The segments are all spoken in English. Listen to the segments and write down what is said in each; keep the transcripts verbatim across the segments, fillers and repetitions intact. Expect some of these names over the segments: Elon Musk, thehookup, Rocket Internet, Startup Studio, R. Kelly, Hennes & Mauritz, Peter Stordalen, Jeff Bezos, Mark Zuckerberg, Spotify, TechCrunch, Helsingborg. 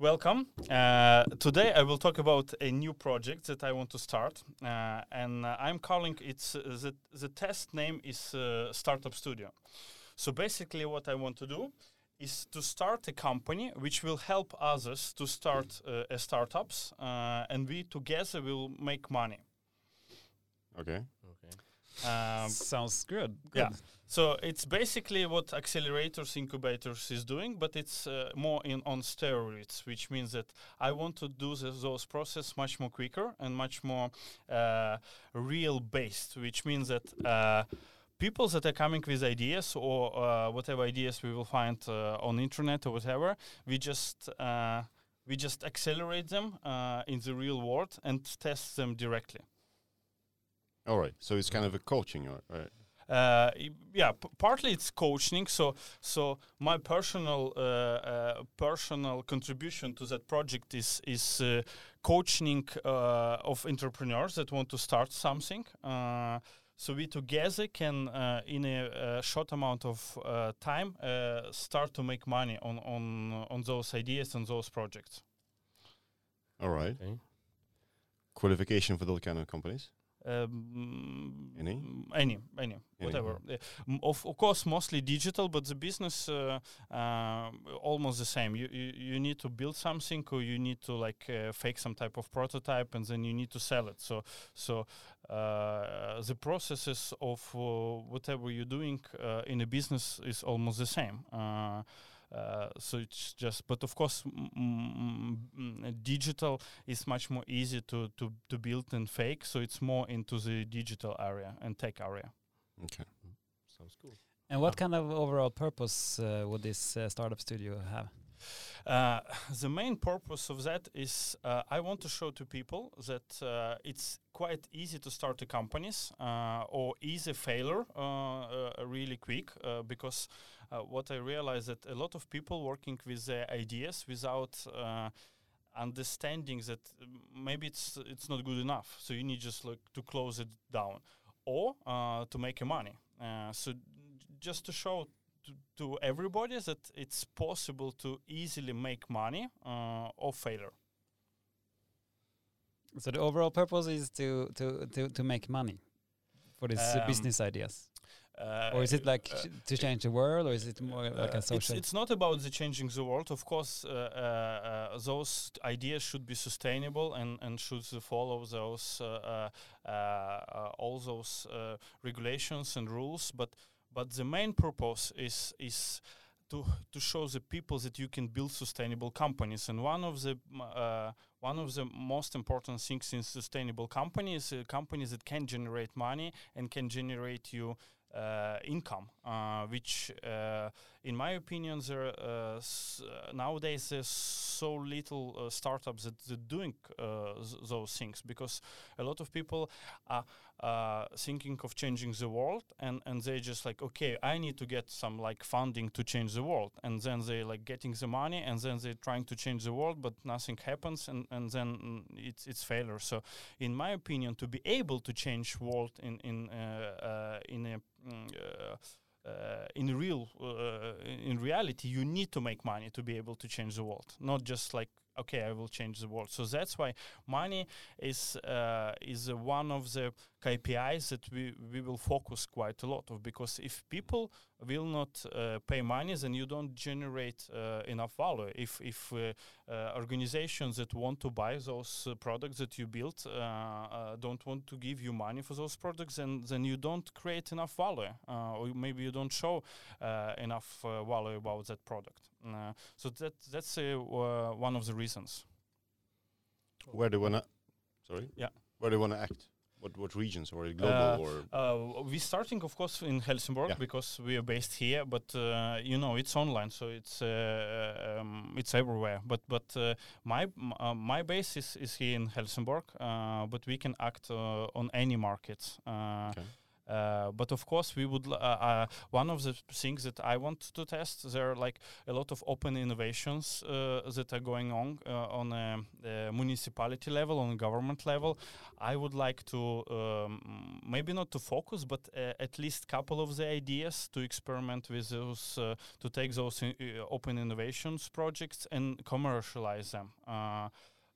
Welcome. Uh, today I will talk about a new project that I want to start, uh, and uh, I'm calling it's uh, the the test name is uh, Startup Studio. So basically, what I want to do is to start a company which will help others to start uh, a startups, uh, and we together will make money. Okay. Okay. Um, Sounds good. good. Yeah. So it's basically what accelerators, incubators is doing, but it's uh, more in on steroids, which means that I want to do the, those process much more quicker and much more uh, real-based, which means that uh, people that are coming with ideas or uh, whatever ideas we will find uh, on internet or whatever, we just uh, we just accelerate them uh, in the real world and test them directly. All right. So it's kind of a coaching, right? Uh, yeah, p- partly it's coaching. So, so my personal uh, uh, personal contribution to that project is is uh, coaching uh, of entrepreneurs that want to start something. Uh, so we together can, uh, in a, a short amount of uh, time, uh, start to make money on on on those ideas and those projects. All right. Okay. Qualification for those kind of companies. Um, any? any, any, whatever. Any. Uh, of, of course, mostly digital, but the business uh, uh, almost the same. You, you you need to build something, or you need to like uh, fake some type of prototype, and then you need to sell it. So so uh, the processes of uh, whatever you're doing uh, in a business is almost the same. Uh, Uh, so it's just, but of course, mm, mm, digital is much more easy to, to, to build than fake. So it's more into the digital area and tech area. Okay, sounds cool. And what kind of overall purpose uh, would this uh, Startup Studio have? Uh, the main purpose of that is uh, I want to show to people that uh, it's quite easy to start a companies uh, or easy failure uh, uh, really quick uh, because uh, what I realized that a lot of people working with their ideas without uh, understanding that maybe it's it's not good enough, so you need just like to close it down or uh, to make money. Uh, so just to show. To, to everybody that it's possible to easily make money uh, or failure. So the overall purpose is to to, to, to make money for these um, business ideas. Uh, or is it like uh, to change the world, or is it more uh, like a social? It's, it's not about the changing the world. Of course, uh, uh, uh, those ideas should be sustainable and, and should follow those uh, uh, uh, all those uh, regulations and rules, but But the main purpose is is to to show the people that you can build sustainable companies. And one of the uh, one of the most important things in sustainable companies is uh, companies that can generate money and can generate you uh, income, uh, which, uh, in my opinion, there uh, s- nowadays there's so little uh, startups that are doing uh, th- those things, because a lot of people are Uh, thinking of changing the world, and, and they just like, okay, I need to get some like funding to change the world, and then they like getting the money, and then they're trying to change the world, but nothing happens, and, and then mm, it's it's failure. So, in my opinion, to be able to change world in in uh, uh, in a uh, uh, in real uh, in reality, you need to make money to be able to change the world, not just like. Okay, I will change the world. So that's why money is uh, is uh, one of the K P Is that we, we will focus quite a lot of, because if people will not uh, pay money, then you don't generate uh, enough value. If if uh, uh, organizations that want to buy those uh, products that you built uh, uh, don't want to give you money for those products, then then you don't create enough value, uh, or maybe you don't show uh, enough uh, value about that product. Uh, so that that's uh, uh, one of the reasons. Where do you wanna? Sorry. Yeah. Where do you wanna act? What what regions, or global uh, or? Uh, we're starting, of course, in Helsingborg, yeah, because we are based here. But uh, you know, it's online, so it's uh, um, it's everywhere. But but uh, my m- uh, my base is, is here in Helsingborg. Uh, but we can act uh, on any market. Uh, okay. Uh, but of course, we would. Uh, uh, one of the things that I want to test, there are like a lot of open innovations uh, that are going on uh, on a, a municipality level, on a government level. I would like to um, maybe not to focus, but uh, at least couple of the ideas to experiment with those, uh, to take those in, uh, open innovations projects and commercialize them. Uh,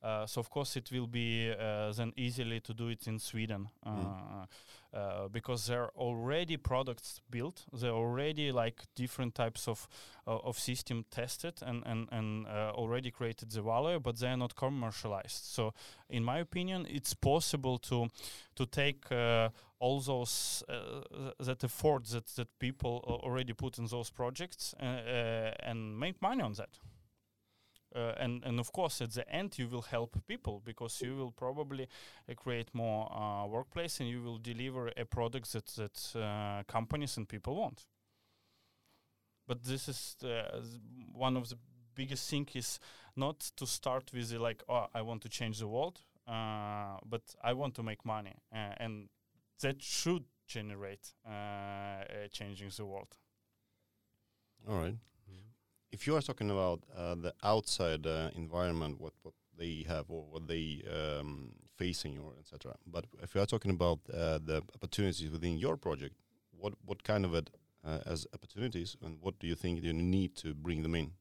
Uh, so of course it will be uh, then easily to do it in Sweden uh, mm. uh, because there are already products built. There are already like different types of uh, of system tested and and and uh, already created the value, but they are not commercialized. So in my opinion, it's possible to to take uh, all those uh, that effort that that people already put in those projects uh, uh, and make money on that. Uh, and, and of course, at the end, you will help people because you will probably uh, create more uh, workplace and you will deliver a product that, that uh, companies and people want. But this is uh, one of the biggest thing is not to start with the, like, oh, I want to change the world, uh, but I want to make money. Uh, and that should generate uh, uh, changing the world. All right. If you are talking about uh, the outside uh, environment, what, what they have or what they um, facing or et cetera, but if you are talking about uh, the opportunities within your project, what what kind of it uh, as opportunities, and what do you think you need to bring them in?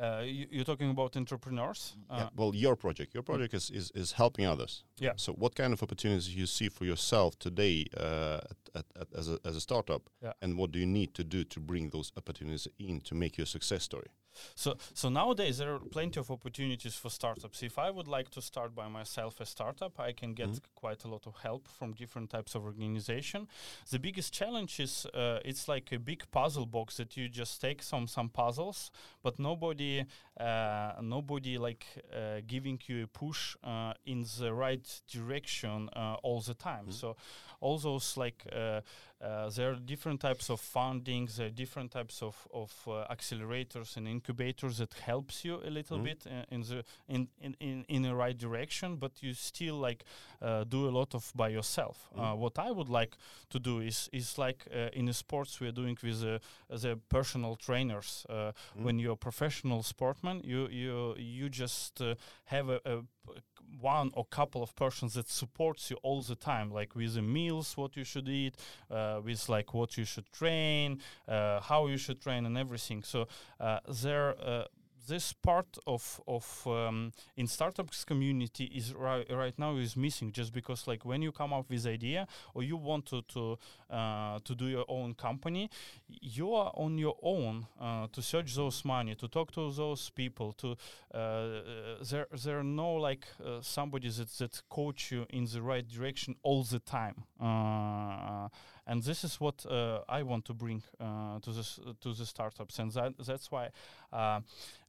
Uh, you, you're talking about entrepreneurs. Uh, yeah, well, your project, your project is, is is helping others. Yeah. So, what kind of opportunities you see for yourself today uh, at, at, as a as a startup, yeah. and what do you need to do to bring those opportunities in to make your success story? So, so nowadays there are plenty of opportunities for startups. If I would like to start by myself a startup, I can get mm-hmm. quite a lot of help from different types of organization. The biggest challenge is uh, it's like a big puzzle box that you just take some some puzzles, but nobody uh, nobody like uh, giving you a push uh, in the right direction uh, all the time. Mm-hmm. So, all those like uh, uh, there are different types of funding, there are different types of of uh, accelerators and incubators that helps you a little mm. bit uh, in the in, in in in the right direction, but you still like uh, do a lot of by yourself. Mm. Uh, what I would like to do is is like uh, in the sports we are doing with uh, the personal trainers. Uh, mm. When you're a professional sportman, you you you just uh, have a, a one or couple of persons that supports you all the time, like with the meals, what you should eat, uh, with like what you should train, uh, how you should train, and everything. So uh, there, uh, this part of of um, in startups community is ri- right now is missing, just because like when you come up with idea or you want to to uh, to do your own company, you are on your own uh, to search those money, to talk to those people. To uh, uh, there there are no like uh, somebody that that coach you in the right direction all the time. Uh, And this is what uh, I want to bring uh, to the uh, to the startups, and that, that's why uh,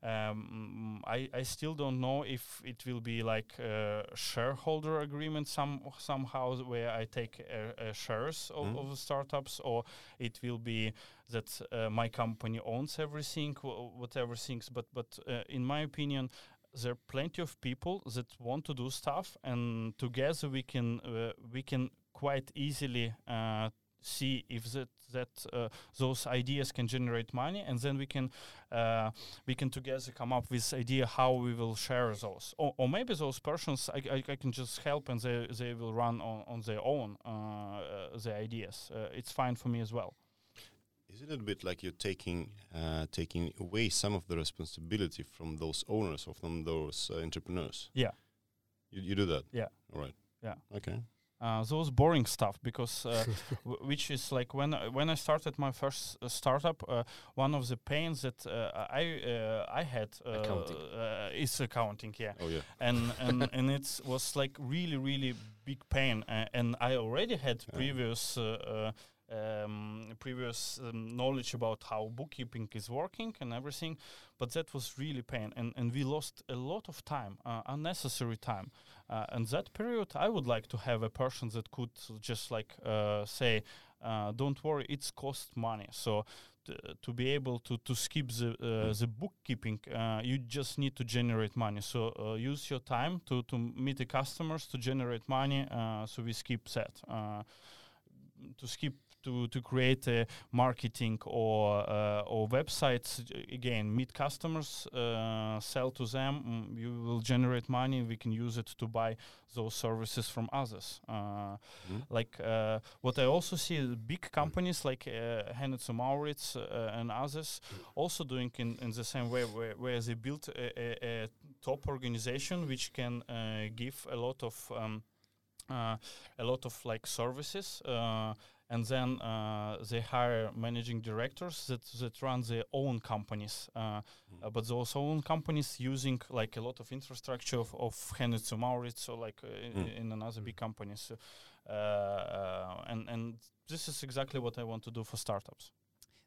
um, I I still don't know if it will be like a shareholder agreement some somehow where I take a, a shares of, mm. of the startups, or it will be that uh, my company owns everything, whatever things. But but uh, in my opinion, there are plenty of people that want to do stuff, and together we can uh, we can quite easily. Uh, see if that that uh, those ideas can generate money, and then we can uh, we can together come up with idea how we will share those, or, or maybe those persons I, I, I can just help, and they they will run on, on their own uh, uh, the ideas. Uh, it's fine for me as well. Isn't it a bit like you're taking uh, taking away some of the responsibility from those owners or from those uh, entrepreneurs? Yeah, you you do that. Yeah. All right. Yeah. Okay. Uh, those boring stuff, because uh, w- which is like when uh, when I started my first uh, startup, uh, one of the pains that uh, I uh, I had uh, accounting. Uh, is accounting, yeah. Oh yeah. And and and it was like really really big pain, uh, and I already had yeah. previous. Uh, uh, Um, previous um, knowledge about how bookkeeping is working and everything, but that was really pain, and, and we lost a lot of time, uh, unnecessary time. Uh, and that period, I would like to have a person that could just like uh, say, uh, "Don't worry, it's cost money." So t- to be able to to skip the uh, mm. the bookkeeping, uh, you just need to generate money. So uh, use your time to to meet the customers to generate money. Uh, so we skip that. Uh, to skip to to create a marketing or uh, or websites. Again, meet customers, uh, sell to them. You will generate money. We can use it to buy those services from others. Uh, mm-hmm. Like uh, what I also see is big companies like uh, Hennes and Mauritz uh, and others also doing in, in the same way, where, where they built a, a, a top organization which can uh, give a lot of um, uh, a lot of like services. Uh, And then uh, they hire managing directors that, that run their own companies. Uh, mm. uh, but those own companies using like a lot of infrastructure of, of Hennes and Mauritz or like uh, mm. in another big companies. Uh, uh, and, and this is exactly what I want to do for startups.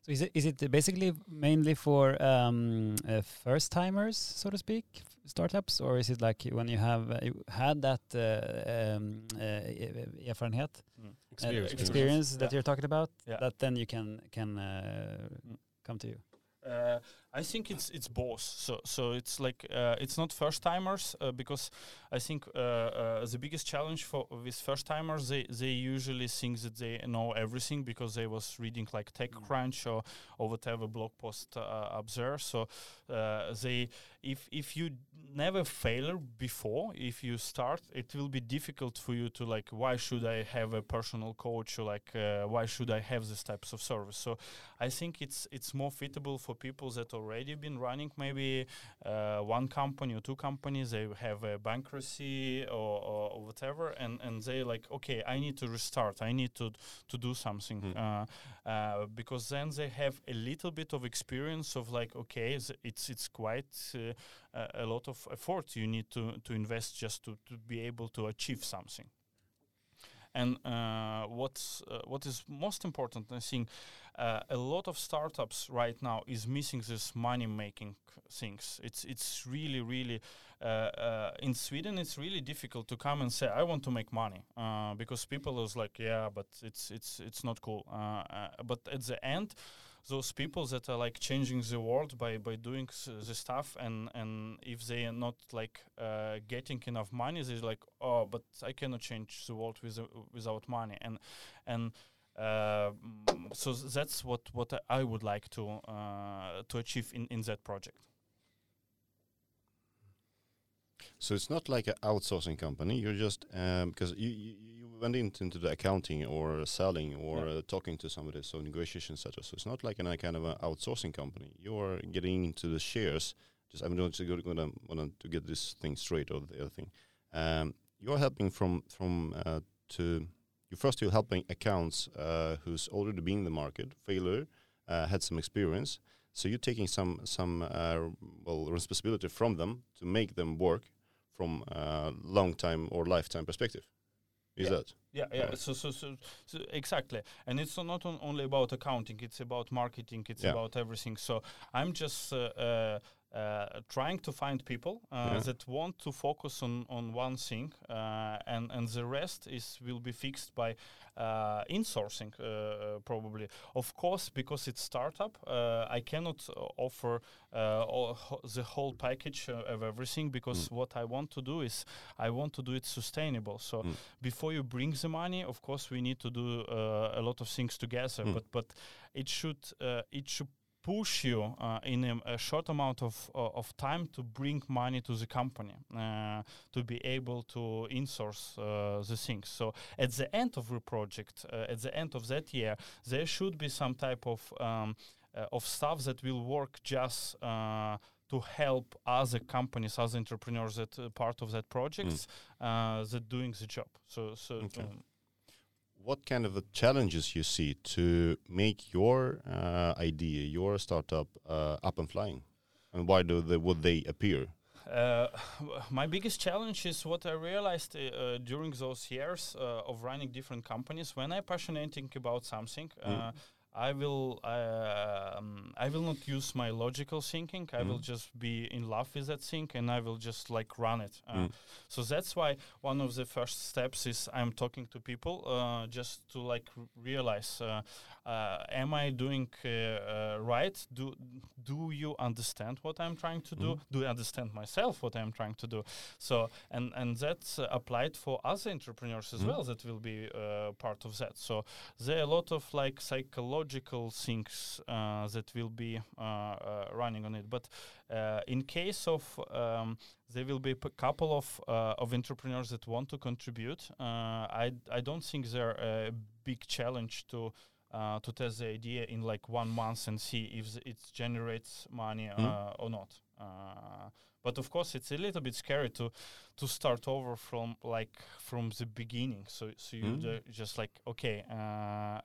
So is it, is it basically mainly for um, uh, first-timers, so to speak, f- startups? Or is it like when you have uh, you had that uh, um, uh, erfarenhet, mm. experience, uh, experience yeah. that you're talking about, yeah. that then you can can uh, mm. come to you? Uh, I think it's it's both. So so it's like uh, it's not first timers uh, because I think uh, uh, the biggest challenge for with first timers they, they usually think that they know everything because they was reading like TechCrunch or, or whatever blog post uh, up there. So uh, they if if you never fail before, if you start, it will be difficult for you to like why should I have a personal coach or like uh, why should I have these types of service. So I think it's it's more fitable for people that already already been running maybe uh, one company or two companies, they have a bankruptcy or, or, or whatever, and, and they like, okay, I need to restart, I need to to do something. Mm. Uh, uh, because then they have a little bit of experience of like, okay, it's it's quite uh, a lot of effort you need to, to invest just to, to be able to achieve something. And uh, what's uh, what is most important, I think, uh, a lot of startups right now is missing this money-making things. It's it's really really uh, uh, in Sweden it's really difficult to come and say I want to make money uh, because people is like yeah, but it's it's it's not cool. Uh, uh, but at the end, those people that are like changing the world by by doing s- the stuff, and and if they are not like uh, getting enough money, they're like, oh, but I cannot change the world with, uh, without money, and and uh, so that's what what I would like to uh, to achieve in in that project. So it's not like an outsourcing company. You're just um, because you, you you went into the accounting or selling or yeah. uh, talking to somebody, so negotiation, et cetera. So it's not like an, a kind of an outsourcing company. You're getting into the shares. Just I'm going to go to, gonna, to get this thing straight or the other thing. Um, you're helping from from uh, to you first. You're helping accounts uh, who's already been in the market, failure, uh, had some experience. So you're taking some some uh, well responsibility from them to make them work from a long time or lifetime perspective. Is yeah. that? Yeah, yeah. So, so, so, so, exactly. And it's not on only about accounting. It's about marketing. It's yeah. about everything. So I'm just uh, uh, uh, trying to find people uh, yeah. that want to focus on, on one thing, uh, and and the rest is will be fixed by uh, insourcing uh, probably. Of course, because it's startup, uh, I cannot offer uh, all, ho- the whole package uh, of everything because mm. what I want to do is I want to do it sustainable. So mm. before you bring the money, of course, we need to do uh, a lot of things together. Mm. But but it should uh, it should push you uh, in a, a short amount of uh, of time to bring money to the company uh, to be able to insource uh, the things. So at the end of the project, uh, at the end of that year, there should be some type of um, uh, of stuff that will work just. Uh, to help other companies, other entrepreneurs that are part of that projects, mm. uh, that doing the job. So, so okay. um, what kind of challenges you see to make your uh, idea, your startup, uh, up and flying, and why do they would they appear? Uh, my biggest challenge is what I realized uh, during those years uh, of running different companies. When I'm passionate about something. Mm. Uh, I will uh, um, I will not use my logical thinking. I mm. will just be in love with that thing, and I will just like run it. Uh, mm. So that's why one of the first steps is I'm talking to people uh, just to like r- realize: uh, uh, am I doing uh, uh, right? Do do you understand what I'm trying to do? Mm. Do you understand myself what I'm trying to do? So and and that's uh, applied for other entrepreneurs as mm. well. That will be uh, part of that. So there are a lot of like psychological things uh, that will be uh, uh, running on it, but uh, in case of um, there will be a p- couple of uh, of entrepreneurs that want to contribute. Uh, I I don't think they're a big challenge to uh, to test the idea in like one month and see if it generates money uh, mm. or not. Uh, but of course, it's a little bit scary to to start over from like from the beginning. So so you mm-hmm. just like okay. Uh,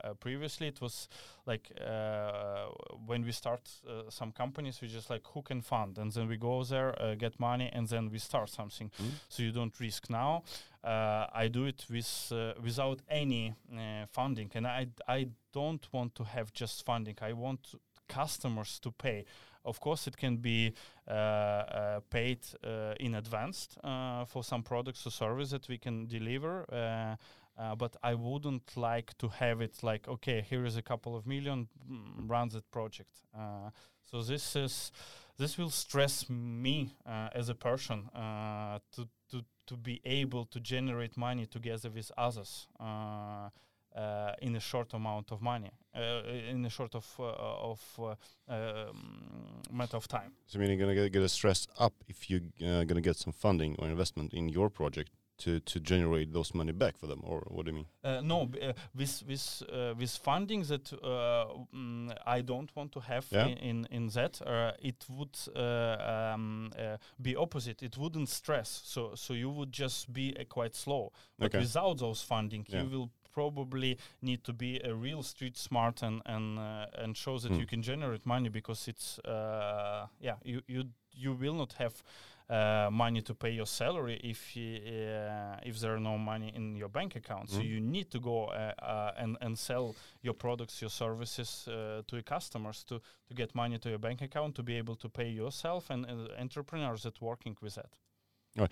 uh, previously, it was like uh, when we start uh, some companies, we just like who can fund, and then we go there, uh, get money, and then we start something. Mm-hmm. So you don't risk now. Uh, I do it with uh, without any uh, funding, and I I don't want to have just funding. I want to customers to pay. Of course, it can be uh, uh, paid uh, in advance uh, for some products or service that we can deliver. Uh, uh, but I wouldn't like to have it like, okay, here is a couple of million, mm, run that project. Uh, so this is this will stress me uh, as a person uh, to to to be able to generate money together with others. Uh, Uh, in a short amount of money, uh, in a short of uh, of uh, um, amount of time. So, meaning you're gonna get a stressed up if you're uh, gonna get some funding or investment in your project to to generate those money back for them, or what do you mean? Uh, no, uh, with with uh, with funding that uh, mm, I don't want to have yeah. in, in in that, uh, it would uh, um, uh, be opposite. It wouldn't stress. So so you would just be uh, quite slow. But okay. without those funding, yeah. you will probably need to be a real street smart and and uh, and show that mm. you can generate money, because it's uh, yeah you you you will not have uh, money to pay your salary if you, uh, if there are no money in your bank account. Mm. So you need to go uh, uh, and and sell your products, your services uh, to your customers to to get money to your bank account to be able to pay yourself and uh, entrepreneurs that working with that. All right.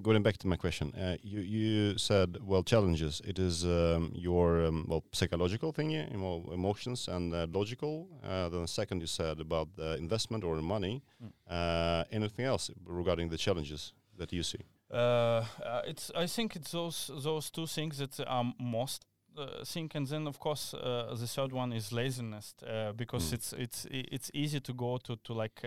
Going back to my question, uh, you you said well challenges. It is um, your um, well psychological thing, emo- emotions and uh, logical. Uh, then second, you said about the investment or money. Mm. Uh, anything else regarding the challenges that you see? Uh, uh, it's I think it's those those two things that are most. Uh, think and then of course uh, the third one is laziness uh, because mm. it's it's it's easy to go to to like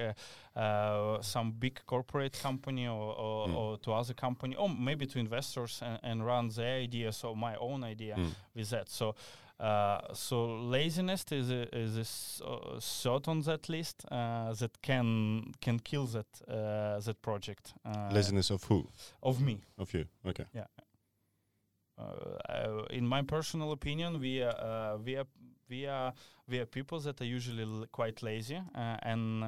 uh, uh, some big corporate company or or, mm. or to other company or maybe to investors and, and run their ideas or my own idea mm. with that. So uh, so laziness is a, is a third on that list uh, that can can kill that uh, that project. Uh, laziness of who? Of me. Of you. Okay. Yeah. Uh, in my personal opinion, we are uh, we are we are we are people that are usually l- quite lazy, uh, and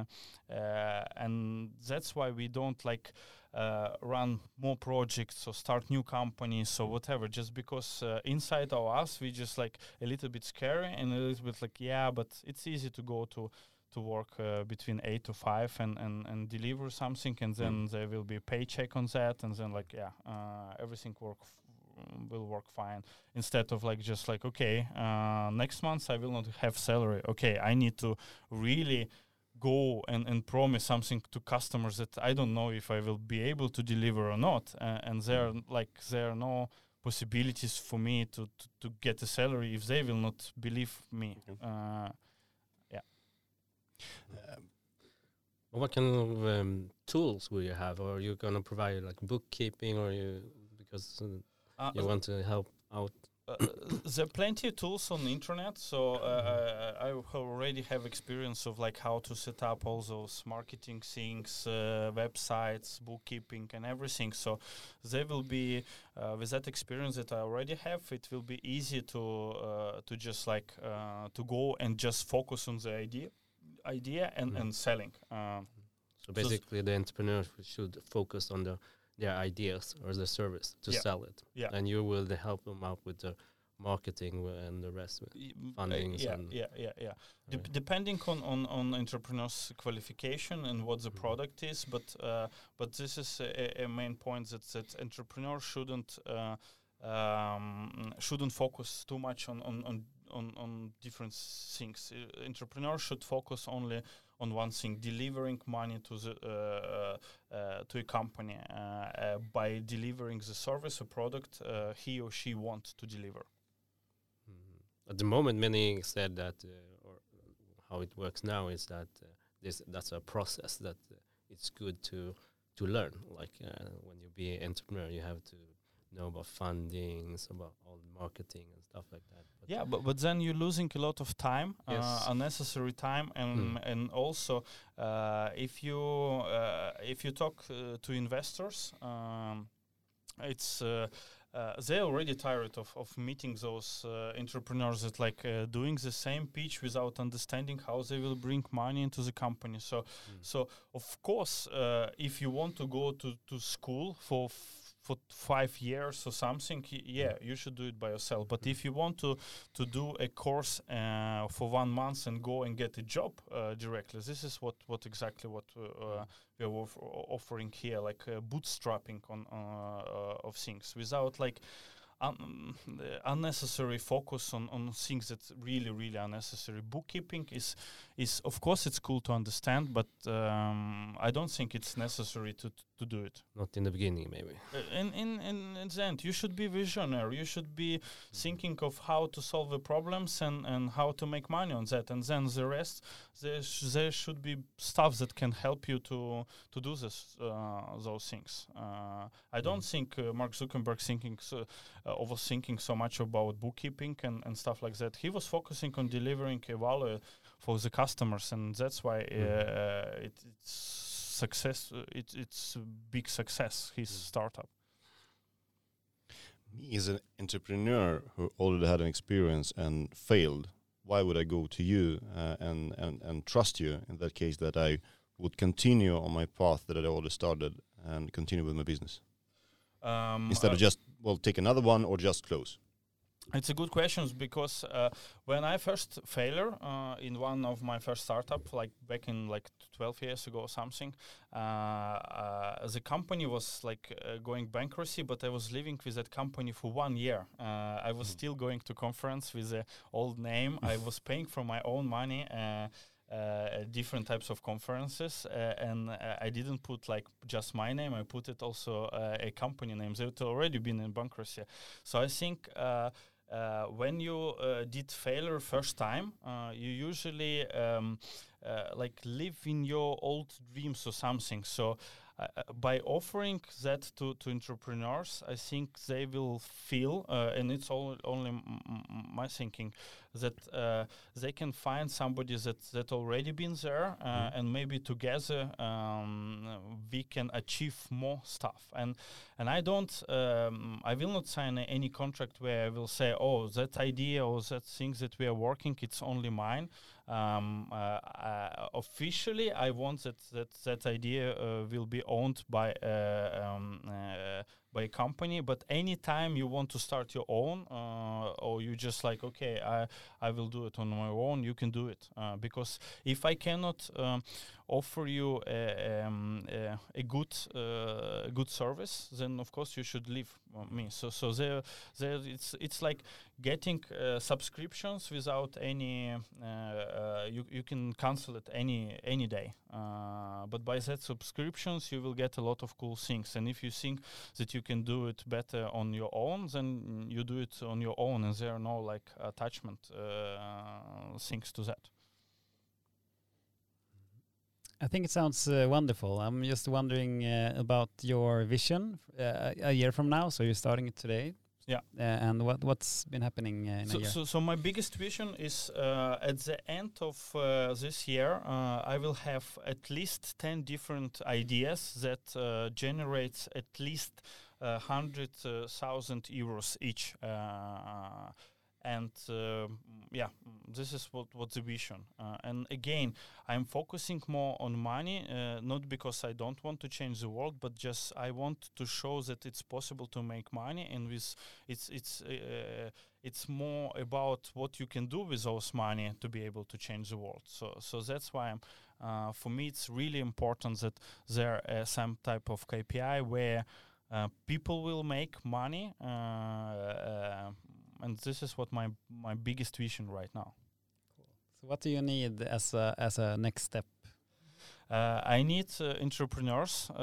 uh, and that's why we don't like uh, run more projects or start new companies or whatever. Just because uh, inside of us, we just like a little bit scary and a little bit like yeah, but it's easy to go to. to work uh, between eight to five and, and, and deliver something, and then mm. there will be a paycheck on that, and then like yeah, uh, everything work f- will work fine. Instead of like just like okay, uh, next month I will not have salary. Okay, I need to really go and, and promise something to customers that I don't know if I will be able to deliver or not, uh, and there mm. like there are no possibilities for me to, to, to get a salary if they will not believe me. Okay. Uh, Um, what kind of um, tools will you have? Or are you going to provide like bookkeeping, or you because uh, uh, you want to help out? Uh, there are plenty of tools on the internet, so uh, I already have experience of like how to set up all those marketing things, uh, websites, bookkeeping, and everything. So there will be uh, with that experience that I already have, it will be easy to uh, to just like uh, to go and just focus on the idea. idea and, mm. and selling. Um, so basically so the entrepreneurs should focus on the, their ideas or the service to yeah. sell it. Yeah. And you will help them out with the marketing and the rest funding. Yeah, yeah, yeah, yeah. De- right. Depending on, on, on entrepreneur's qualification and what the mm-hmm. product is, but uh, but this is a, a main point that that entrepreneur shouldn't uh, um, shouldn't focus too much on on on, on, on different things. Uh, entrepreneur should focus only on one thing: delivering money to the uh, uh, to a company uh, uh, by delivering the service or product uh, he or she wants to deliver. At the moment, many said that, uh, or how it works now is that uh, this that's a process that uh, it's good to to learn. Like uh, when you be an entrepreneur, you have to know about fundings, about all the marketing and stuff like that. But yeah, but, but then you're losing a lot of time, yes. uh, unnecessary time, and mm. and also uh, if you uh, if you talk uh, to investors, um, it's. Uh, Uh, they're already tired of, of meeting those uh, entrepreneurs that like uh, doing the same pitch without understanding how they will bring money into the company. So, mm. so of course, uh, if you want to go to, to school for f- for five years or something, y- yeah, mm. you should do it by yourself. But mm. if you want to, to do a course uh, for one month and go and get a job uh, directly, this is what, what exactly what uh, we're off- offering here, like uh, bootstrapping on uh, of things without like um, unnecessary focus on, on things that really really unnecessary. Bookkeeping is is of course it's cool to understand, but um, I don't think it's necessary to, t- to do it. Not in the beginning, maybe. Uh, in, in in in the end, you should be visionary. You should be thinking of how to solve the problems and, and how to make money on that. And then the rest, there sh- there should be stuff that can help you to to do this uh, those things. Uh, I don't mm. think uh, Mark Zuckerberg thinking so. Uh, overthinking so much about bookkeeping and, and stuff like that. He was focusing on delivering a value for the customers, and that's why uh, mm. it, it's success. Uh, it, it's a big success. His mm. startup. Me as an entrepreneur who already had an experience and failed, why would I go to you uh, and, and and trust you in that case that I would continue on my path that I already started and continue with my business um, instead uh, of just well, take another one or just close? It's a good question because uh, when I first failure uh, in one of my first startup, like back in like twelve years ago or something, uh, uh, the company was like uh, going bankruptcy, but I was living with that company for one year. Uh, I was mm. still going to conference with the old name. I was paying for my own money. Uh, Uh, different types of conferences, uh, and uh, I didn't put like just my name. I put it also uh, a company name. They'd already been in bankruptcy. So I think uh, uh, when you uh, did failure first time, uh, you usually um, uh, like live in your old dreams or something. So uh, by offering that to, to entrepreneurs, I think they will feel, uh, and it's all only m- m- my thinking, that uh, they can find somebody that that already been there, uh, mm. and maybe together um, we can achieve more stuff. And and I don't, um, I will not sign any contract where I will say, oh, that idea or that thing that we are working, it's only mine. Um, uh, uh, officially, I want that that that idea uh, will be owned by uh, um, uh, by a company. But anytime you want to start your own, uh, or you just like, okay, I I will do it on my own, you can do it. Uh, because if I cannot um, offer you a, um, a, a good uh, good service, then of course you should leave me. So so there there it's it's like getting uh, subscriptions without any. Uh, uh, you you can cancel it any any day. Uh, but by that subscriptions, you will get a lot of cool things. And if you think that you can do it better on your own, then you do it on your own, and there are no like attachment uh, things to that. I think it sounds uh, wonderful. I'm just wondering uh, about your vision uh, a year from now. So you're starting it today. Yeah. Uh, and what, what's been happening uh, in so, a year? So, so my biggest vision is uh, at the end of uh, this year, uh, I will have at least ten different ideas that uh, generates at least uh, one hundred thousand uh, euros each. Uh, and uh, yeah, this is what, what the vision. Uh, and again, I'm focusing more on money, uh, not because I don't want to change the world, but just I want to show that it's possible to make money, and with it's it's uh, it's more about what you can do with those money to be able to change the world. So, so that's why I'm, uh, for me, it's really important that there are some type of K P I where uh, people will make money, uh, uh, and this is what my my biggest vision right now. Cool. So, what do you need as a, as a next step? Uh, I need uh, entrepreneurs uh,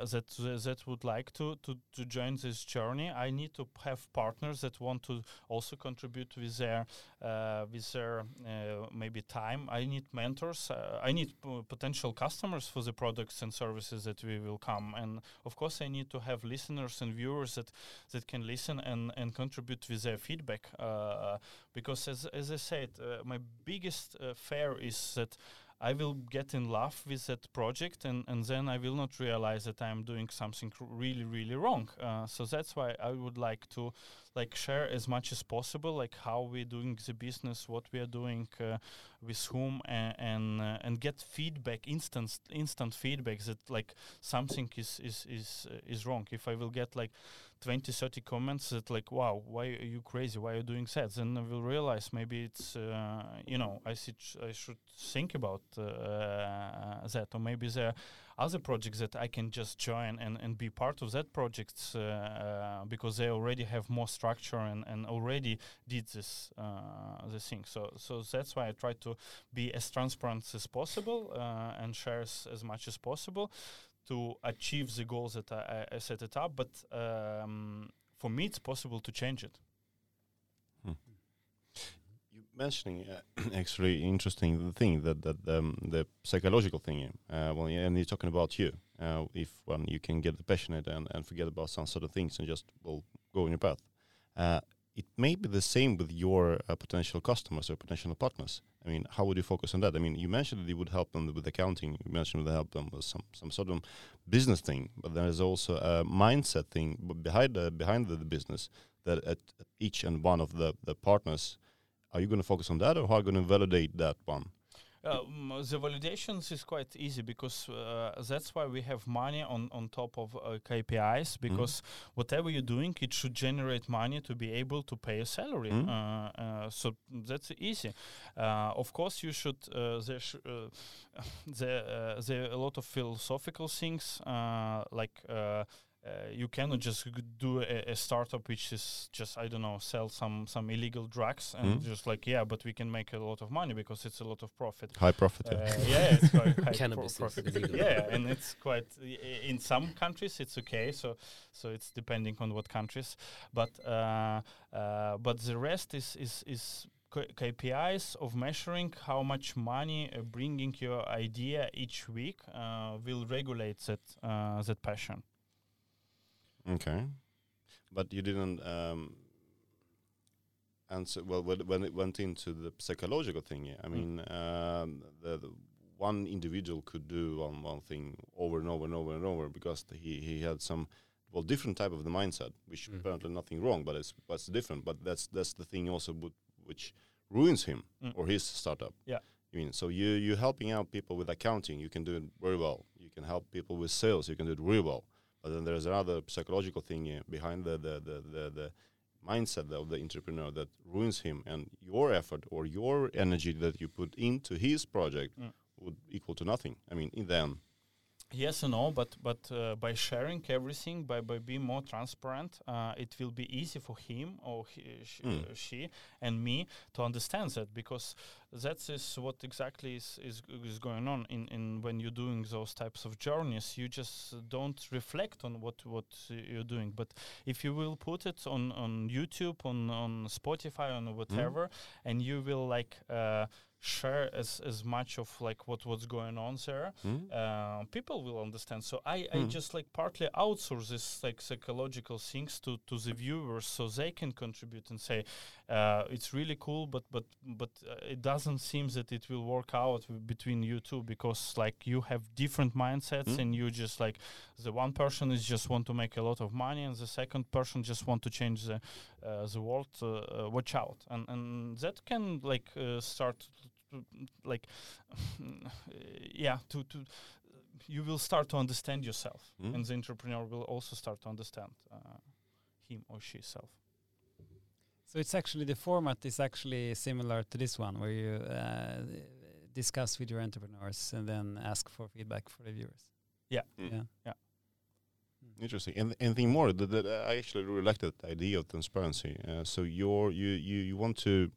uh, that that would like to, to, to join this journey. I need to have partners that want to also contribute with their uh, with their uh, maybe time. I need mentors. Uh, I need p- potential customers for the products and services that we will come. And of course, I need to have listeners and viewers that, that can listen and, and contribute with their feedback. Uh, because as as I said, uh, my biggest uh, fear is that I will get in love with that project, and, and then I will not realize that I'm doing something really, really wrong. Uh, so that's why I would like to like share as much as possible, like how we're doing the business, what we are doing, uh, with whom, and and, uh, and get feedback, instant instant feedback that like something is is is uh, is wrong. If I will get like twenty, thirty comments that like, wow, why are you crazy? Why are you doing that? Then I will realize maybe it's uh, you know I should I should think about. Uh, that, or maybe there are other projects that I can just join and, and be part of that projects uh, uh, because they already have more structure and, and already did this uh, the thing. So so that's why I try to be as transparent as possible uh, and share as, as much as possible to achieve the goals that I, I set it up. But um, for me, it's possible to change it. Hmm. Mentioning uh, actually interesting thing that that um, the psychological thing uh, well, and you're talking about you uh, if when you can get passionate and, and forget about some sort of things and just well go on your path. Uh, it may be the same with your uh, potential customers or potential partners. I mean, how would you focus on that? I mean, you mentioned that you would help them with accounting. You mentioned would help them with some, some sort of business thing, but there is also a mindset thing behind the, behind the, the business that at each and one of the, the partners. Are you going to focus on that, or how are you going to validate that one? Um, the validations is quite easy because uh, that's why we have money on, on top of uh, K P Is, because mm-hmm. whatever you're doing, it should generate money to be able to pay a salary. Mm-hmm. Uh, uh, so that's easy. Uh, of course, you should. Uh, there, sh- uh, there, uh, there are a lot of philosophical things uh, like. Uh, Uh, you cannot just do a, a startup which is just, I don't know, sell some, some illegal drugs and mm. just like, yeah, but we can make a lot of money because it's a lot of profit. High profit. Uh, yeah. yeah, it's quite high Cannabis pro- profit. Illegal. Yeah, and it's quite, I- in some countries it's okay, so so it's depending on what countries. But uh, uh, but the rest is is is... K P Is of measuring how much money uh, bringing your idea each week uh, will regulate that uh, that passion. Okay, but you didn't um, answer well when it went into the psychological thing. Yeah. I mean, mm. um, the, the one individual could do one, one thing over and over and over and over because the, he he had some well different type of the mindset, which mm. apparently nothing wrong, but it's but it's different. But that's that's the thing also but, which ruins him mm. or his startup. Yeah, I mean, so you you helping out people with accounting, you can do it very well. You can help people with sales, you can do it really well. But then there's another psychological thing uh, behind the the, the, the the mindset of the entrepreneur that ruins him, and your effort or your energy that you put into his project mm. would equal to nothing. I mean, in the end. Yes and no, but but uh, by sharing everything, by, by being more transparent, uh, it will be easy for him or he, she, mm. uh, she and me to understand that, because that is what exactly is, is is going on in in when you're doing those types of journeys. You just don't reflect on what what you're doing. But if you will put it on on YouTube, on on Spotify, on whatever, mm. and you will like. Uh, share as as much of like what what's going on there mm. uh, people will understand. So I, mm. I just like partly outsource this like psychological things to to the viewers so they can contribute and say uh, it's really cool but but but uh, it doesn't seem that it will work out w- between you two because like you have different mindsets mm. and you just like the one person is just want to make a lot of money and the second person just want to change the uh, the world. Uh, uh, watch out and and that can like uh, start like yeah to to you will start to understand yourself mm. and the entrepreneur will also start to understand uh, him or she self. So it's actually, the format is actually similar to this one, where you uh, discuss with your entrepreneurs and then ask for feedback for the viewers. Yeah, mm. yeah, yeah. Interesting. And anything more? The, the, I actually really like that idea of transparency. Uh, so you're you you you want to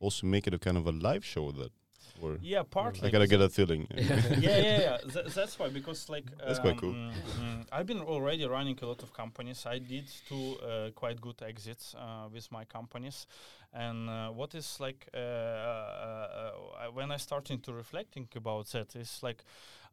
also make it a kind of a live show with it. Or yeah, partly. I gotta get a feeling. yeah, yeah, yeah. Th- that's why, because like um, that's quite cool. Mm, I've been already running a lot of companies. I did two uh, quite good exits uh, with my companies, and uh, what is like uh, uh, uh, when I started to reflecting about that is like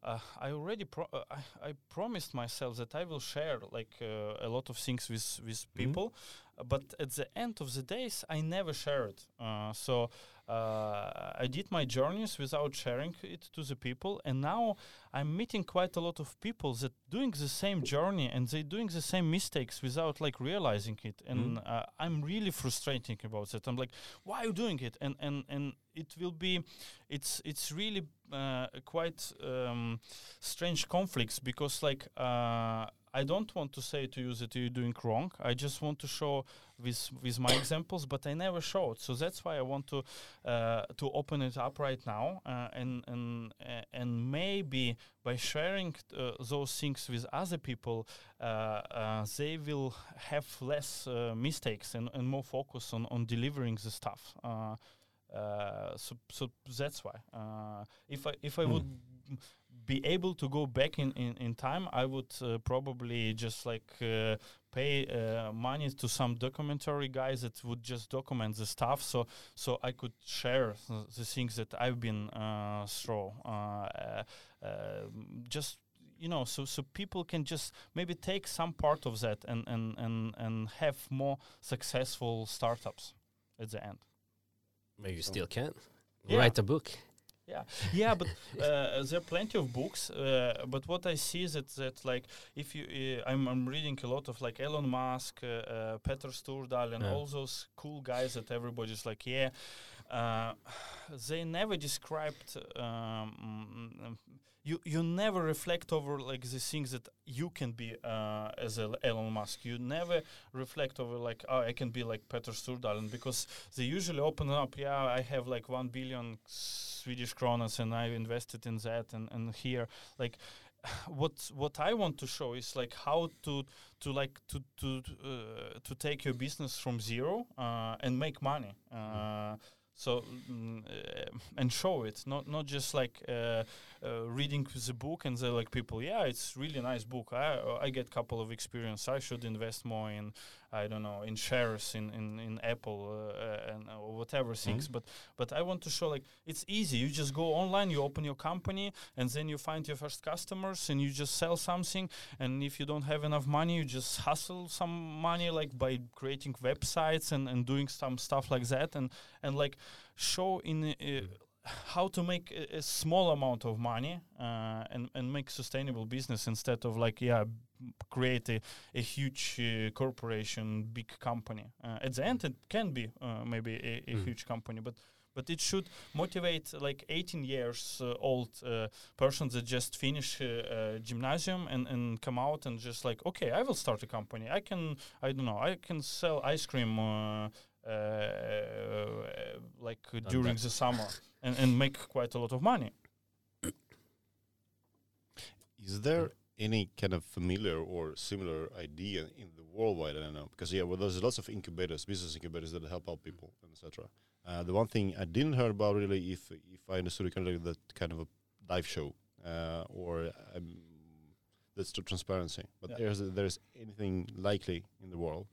uh, I already pro- uh, I, I promised myself that I will share like uh, a lot of things with with people. Mm-hmm. But at the end of the days, I never share it. Uh, so uh, I did my journeys without sharing it to the people. And now I'm meeting quite a lot of people that doing the same journey and they're doing the same mistakes without like realizing it. And mm. uh, I'm really frustrating about that. I'm like, why are you doing it? And and, and it will be, it's it's really uh, quite um, strange conflicts because like, uh, I don't want to say to you that you're doing wrong. I just want to show with with my examples, but I never show it. So that's why I want to uh, to open it up right now, uh, and and and maybe by sharing uh, those things with other people, uh, uh, they will have less uh, mistakes and, and more focus on, on delivering the stuff. Uh, uh, so so that's why uh, if I if I mm. would. be able to go back in, in, in time, I would uh, probably just like uh, pay uh, money to some documentary guys that would just document the stuff, so so I could share th- the things that I've been uh, through. Uh, uh, uh, just you know, so so people can just maybe take some part of that and and and, and have more successful startups at the end. Maybe you still can yeah. write a book. Yeah, yeah, but uh, there are plenty of books. Uh, but what I see is that, that like, if you, uh, I'm, I'm reading a lot of like Elon Musk, uh, uh, Peter Stordalen, yeah. all those cool guys that everybody's like, yeah, uh, they never described. Um, you you never reflect over like the things that you can be uh, as a Elon Musk. You never reflect over like, oh, I can be like Peter Stordalen, because they usually open up. Yeah, I have like one billion. Swedish kronas, and I invested in that, and, and here, like, what what I want to show is like how to to like to to uh, to take your business from zero uh, and make money. Uh, so mm, uh, and show it, not not just like uh, uh, reading the book and they're like people. Yeah, it's really nice book. I I get couple of experience. I should invest more in. I don't know, in shares in in, in Apple uh, and uh, whatever things, mm-hmm. but but I want to show like it's easy. You just go online, you open your company, and then you find your first customers, and you just sell something. And if you don't have enough money, you just hustle some money like by creating websites and, and doing some stuff like that, and and like show in uh, how to make a, a small amount of money uh, and and make sustainable business instead of like yeah. create a, a huge uh, corporation, big company. Uh, at the end, it can be uh, maybe a, a mm. huge company, but but it should motivate like eighteen years uh, old uh, person that just finish uh, uh, gymnasium and, and come out and just like, okay, I will start a company. I can, I don't know, I can sell ice cream uh, uh, uh, like uh, during the summer and, and make quite a lot of money. Is there any kind of familiar or similar idea in the worldwide? I don't know, because yeah, well, there's lots of incubators, business incubators that help out people, et cetera. Uh, the one thing I didn't hear about really, if if I understood kind of like that kind of a live show uh, or um, that's the transparency. But yeah. there's there's anything likely in the world.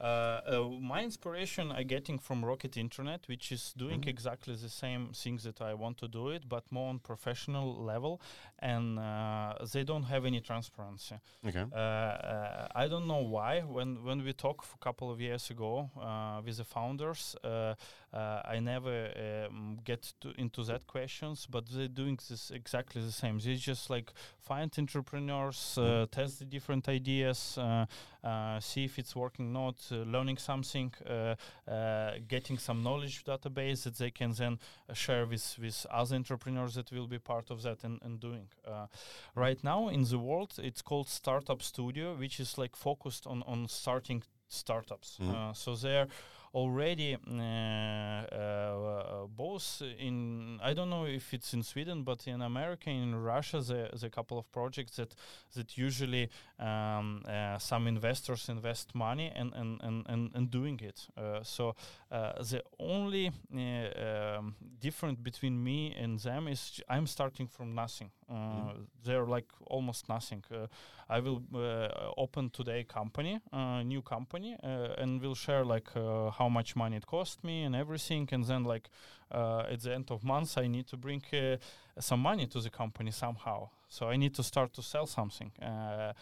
Uh, uh, my inspiration I getting from Rocket Internet, which is doing mm-hmm. exactly the same things that I want to do it, but more on professional level, and uh, they don't have any transparency. Okay. Uh, uh, I don't know why. When when we talked a couple of years ago uh, with the founders, uh, uh, I never um, get to into that questions, but they're doing this exactly the same. They just like find entrepreneurs, uh, mm-hmm. test the different ideas, uh, uh, see if it's working or not. Uh, learning something, uh, uh, getting some knowledge database that they can then uh, share with, with other entrepreneurs that will be part of that and, and doing. Uh, right now in the world, it's called Startup Studio, which is like focused on, on starting startups. Mm-hmm. Uh, so there already uh, uh, both in, I don't know if it's in Sweden, but in America, in Russia, there's a couple of projects that that usually um, uh, some investors invest money and and and and, and doing it. Uh, so uh, the only uh, um, difference between me and them is I'm starting from nothing. Uh, mm. They're like almost nothing. Uh, I will uh, open today company, uh, new company, uh, and will share like uh, how much money it cost me and everything. And then like uh, at the end of months, I need to bring uh, some money to the company somehow. So I need to start to sell something uh,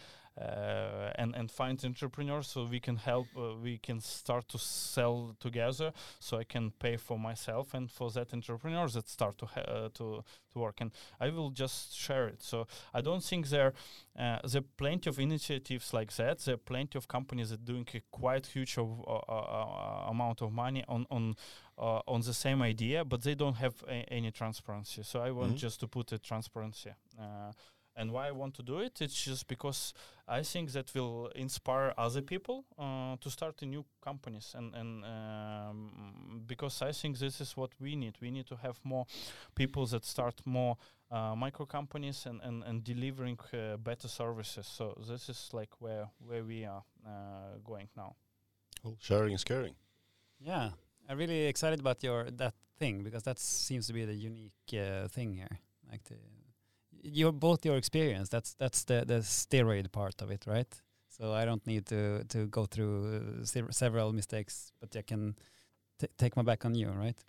uh, and and find entrepreneurs so we can help. Uh, we can start to sell together. So I can pay for myself and for that entrepreneurs that start to ha- to to work. And I will just share it. So I don't think there uh, there are plenty of initiatives like that. There are plenty of companies that are doing a quite huge of, uh, uh, amount of money on on. Uh, on the same idea, but they don't have a- any transparency. So I want mm-hmm. just to put a transparency. Uh, and why I want to do it, it's just because I think that will inspire other people uh, to start new companies. And, and um, because I think this is what we need. We need to have more people that start more uh, micro companies and, and, and delivering uh, better services. So this is like where, where we are uh, going now. Well, sharing is caring. Yeah. I'm really excited about your that thing because that seems to be the unique uh, thing here. Like the, your both your experience. That's that's the, the steroid part of it, right? So I don't need to to go through uh, several mistakes, but I can t- take my back on you, right?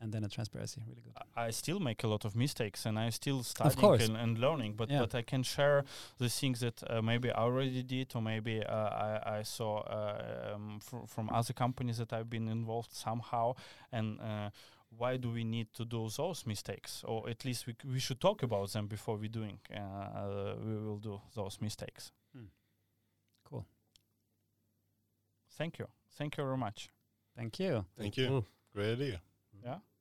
And then a transparency, really good. I still make a lot of mistakes, and I still studying and, and learning. But yeah. but I can share the things that uh, maybe I already did, or maybe uh, I I saw uh, um, fr- from other companies that I've been involved somehow. And uh, why do we need to do those mistakes? Or at least we c- we should talk about them before we doing. Uh, uh, we will do those mistakes. Hmm. Cool. Thank you. Thank you very much. Thank you. Thank you. Ooh. Great idea. Yeah.